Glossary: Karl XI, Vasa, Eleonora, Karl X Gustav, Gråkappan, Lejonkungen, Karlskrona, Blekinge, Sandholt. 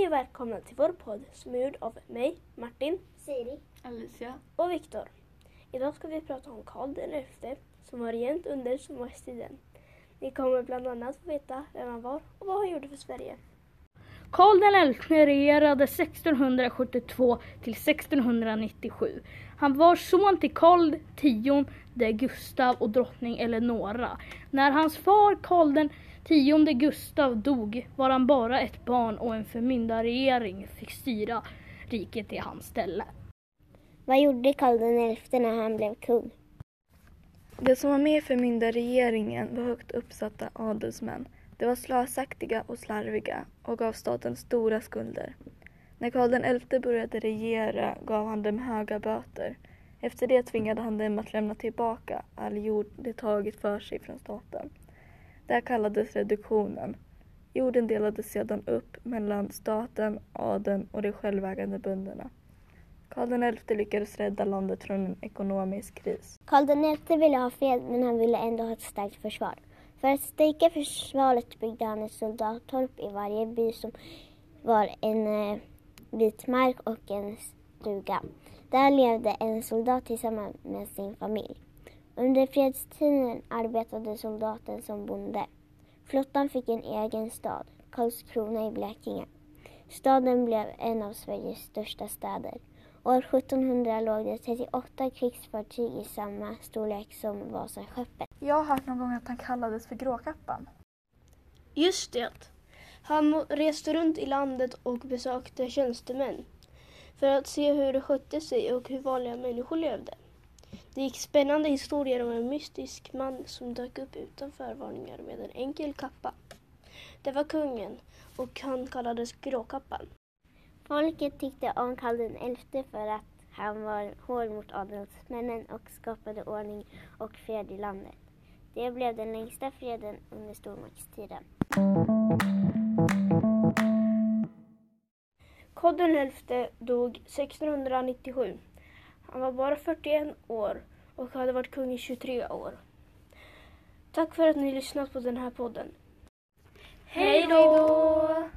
Hej och välkomna till vår podd som är gjord av mig, Martin, Siri, Alicia och Viktor. Idag ska vi prata om Karl XI som var regent under stormaktstiden. Ni kommer bland annat få veta vem han var och vad han gjorde för Sverige. Karl XI regerade 1672 till 1697. Han var son till Karl X Gustav och drottning Eleonora. När hans far Karl X Gustav dog var han bara ett barn och en förmyndarregering fick styra riket i hans ställe. Vad gjorde Karl XI när han blev kung? Det som var med förmyndarregeringen var högt uppsatta adelsmän. De var slösaktiga och slarviga och gav staten stora skulder. När Karl XI började regera gav han dem höga böter. Efter det tvingade han dem att lämna tillbaka all jord de tagit för sig från staten. Det här kallades reduktionen. Jorden delades sedan upp mellan staten, adeln och de självägande bönderna. Karl XI lyckades rädda landet från en ekonomisk kris. Karl XI ville ha fred, men han ville ändå ha ett starkt försvar. För att stärka försvaret byggde han ett soldattorp i varje by som var en bit mark och en stuga. Där levde en soldat tillsammans med sin familj. Under fredstiden arbetade soldaten som bonde. Flottan fick en egen stad, Karlskrona i Blekinge. Staden blev en av Sveriges största städer. År 1700 låg det 38 krigsfartyg i samma storlek som Vasaskeppet. Jag har hört någon gång att han kallades för Gråkappan. Just det. Han reste runt i landet och besökte tjänstemän för att se hur det skötte sig och hur vanliga människor levde. Det gick spännande historier om en mystisk man som dök upp utan förvarningar med en enkel kappa. Det var kungen och han kallades Gråkappan. Folket tyckte om Karl XI för att han var hård mot adelsmännen och skapade ordning och fred i landet. Det blev den längsta freden under stormaktstiden. Karl XI dog 1697. Han var bara 41 år och hade varit kung i 23 år. Tack för att ni lyssnat på den här podden. Hej då!